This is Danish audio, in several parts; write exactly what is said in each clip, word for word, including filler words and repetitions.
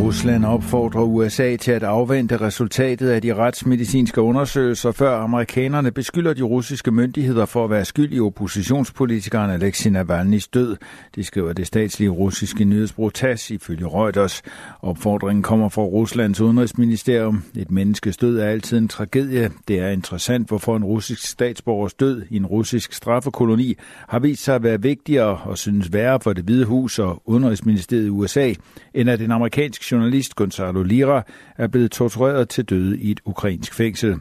Rusland opfordrer U S A til at afvente resultatet af de retsmedicinske undersøgelser, før amerikanerne beskylder de russiske myndigheder for at være skyld i oppositionspolitikeren Alexei Navalnys død. Det skriver det statslige russiske nyhedsbureau TASS ifølge Reuters. Opfordringen kommer fra Ruslands udenrigsministerium. Et menneskes død er altid en tragedie. Det er interessant, hvorfor en russisk statsborgers død i en russisk straffekoloni har vist sig at være vigtigere og synes værre for Det Hvide Hus og udenrigsministeriet i U S A, end at en amerikansk journalist Gonzalo Lira er blevet tortureret til døde i et ukrainsk fængsel.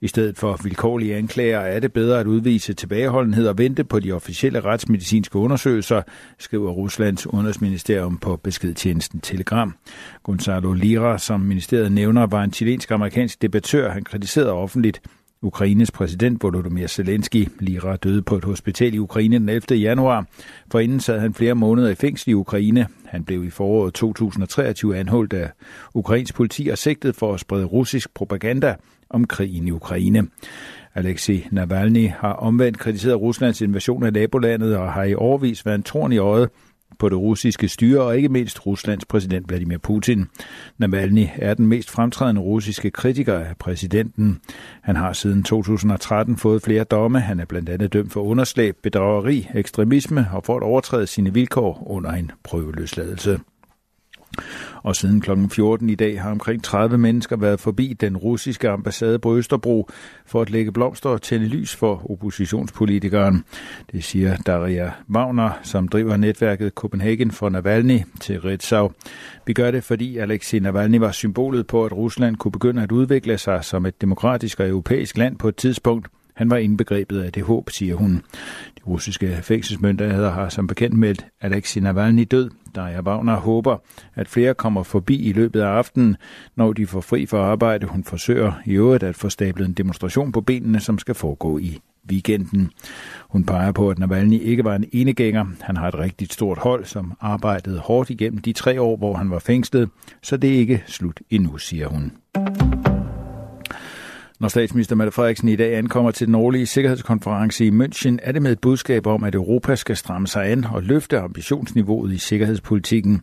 I stedet for vilkårlige anklager er det bedre at udvise tilbageholdenhed og vente på de officielle retsmedicinske undersøgelser, skriver Ruslands udenrigsministerium på beskedtjenesten Telegram. Gonzalo Lira, som ministeriet nævner, var en chilensk-amerikansk debattør. Han kritiserede offentligt Ukraines præsident Volodymyr Zelensky. Lira døde på et hospital i Ukraine den ellevte januar. Forinden sad han flere måneder i fængsel i Ukraine. Han blev i foråret to tusind og treogtyve anholdt af ukrainsk politi og sigtet for at sprede russisk propaganda om krigen i Ukraine. Alexei Navalny har omvendt kritiseret Ruslands invasion af nabolandet og har i årevis været en torn i øjet på det russiske styre og ikke mindst Ruslands præsident Vladimir Putin. Navalny er den mest fremtrædende russiske kritiker af præsidenten. Han har siden to tusind og tretten fået flere domme. Han er blandt andet dømt for underslæb, bedrageri, ekstremisme og for at overtræde sine vilkår under en prøveløsladelse. Og siden klokken fjorten i dag har omkring tredive mennesker været forbi den russiske ambassade på Østerbro for at lægge blomster og tænde lys for oppositionspolitikeren. Det siger Daria Wagner, som driver netværket Copenhagen for Navalny, til Ritzau. Vi gør det, fordi Alexei Navalny var symbolet på, at Rusland kunne begynde at udvikle sig som et demokratisk og europæisk land på et tidspunkt. Han var indbegrebet af det håb, siger hun. De russiske fængselsmyndigheder har som bekendt meldt Alexei Navalny død. Daria Wagner håber, at flere kommer forbi i løbet af aftenen, når de får fri for arbejde. Hun forsøger i øvrigt at få stablet en demonstration på benene, som skal foregå i weekenden. Hun peger på, at Navalny ikke var en enegænger. Han har et rigtig stort hold, som arbejdede hårdt igennem de tre år, hvor han var fængslet. Så det er ikke slut endnu, siger hun. Når statsminister Mette Frederiksen i dag ankommer til den årlige sikkerhedskonference i München, er det med et budskab om, at Europa skal stramme sig an og løfte ambitionsniveauet i sikkerhedspolitikken.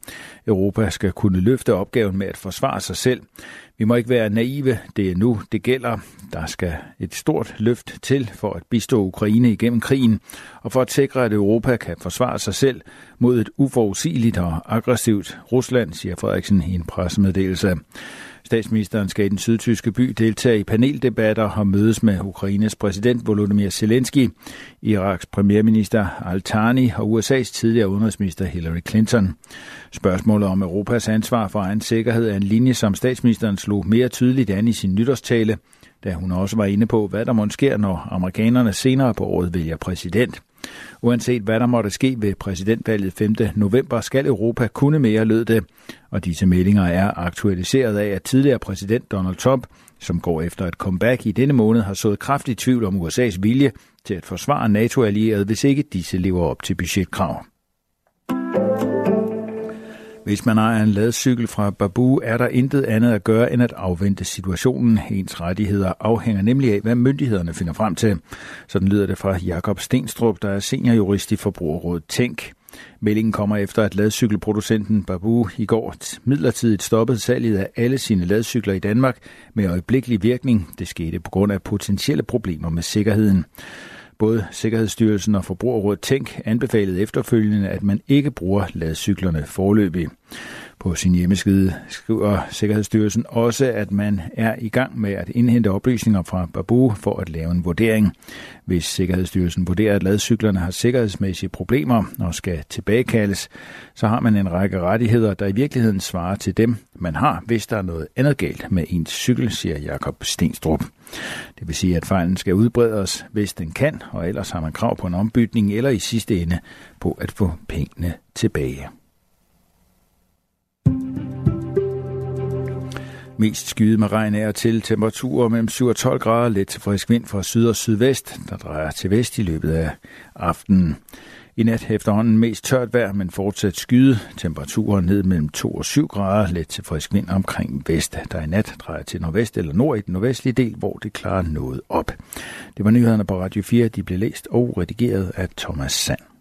Europa skal kunne løfte opgaven med at forsvare sig selv. Vi må ikke være naive. Det er nu, det gælder. Der skal et stort løft til for at bistå Ukraine igennem krigen, og for at sikre, at Europa kan forsvare sig selv mod et uforudsigeligt og aggressivt Rusland, siger Frederiksen i en pressemeddelelse. Statsministeren skal i den sydtyske by deltage i paneldebatter og mødes med Ukraines præsident Volodymyr Zelensky, Iraks premierminister Al-Tani og U S A's tidligere udenrigsminister Hillary Clinton. Spørgsmålet om Europas ansvar for egen sikkerhed er en linje, som statsministeren slog mere tydeligt an i sin nytårstale, da hun også var inde på, hvad der måtte ske, når amerikanerne senere på året vælger præsident. Uanset hvad der måtte ske ved præsidentvalget femte november, skal Europa kunne mere, lød det. Og disse meldinger er aktualiseret af, at tidligere præsident Donald Trump, som går efter et comeback i denne måned, har sået kraftig tvivl om U S A's vilje til at forsvare NATO-allierede, hvis ikke disse lever op til budgetkrav. Hvis man ejer en ladcykel fra Babu, er der intet andet at gøre end at afvente situationen. Ens rettigheder afhænger nemlig af, hvad myndighederne finder frem til. Sådan lyder det fra Jakob Stenstrup, der er seniorjurist i Forbrugerrådet Tænk. Meldingen kommer efter, at ladcykelproducenten Babu i går midlertidigt stoppede salget af alle sine ladcykler i Danmark med øjeblikkelig virkning. Det skete på grund af potentielle problemer med sikkerheden. Både Sikkerhedsstyrelsen og Forbrugerrådet Tænk anbefalede efterfølgende, at man ikke bruger ladcyklerne foreløbig. På sin hjemmeside skriver Sikkerhedsstyrelsen også, at man er i gang med at indhente oplysninger fra Babu for at lave en vurdering. Hvis Sikkerhedsstyrelsen vurderer, at ladcyklerne har sikkerhedsmæssige problemer og skal tilbagekaldes, så har man en række rettigheder, der i virkeligheden svarer til dem, man har, hvis der er noget andet galt med ens cykel, siger Jakob Stenstrup. Det vil sige, at fejlen skal udbredes, hvis den kan, og ellers har man krav på en ombytning eller i sidste ende på at få pengene tilbage. Mest skyet med regn af og til, temperaturer mellem syv og tolv grader, let til frisk vind fra syd og sydvest, der drejer til vest i løbet af aftenen. I nat efterhånden mest tørt vejr, men fortsat skyet, temperaturer ned mellem to og syv grader, let til frisk vind omkring vest, der i nat drejer til nordvest eller nord i den nordvestlige del, hvor det klarer noget op. Det var nyhederne på Radio fire, de blev læst og redigeret af Thomas Sand.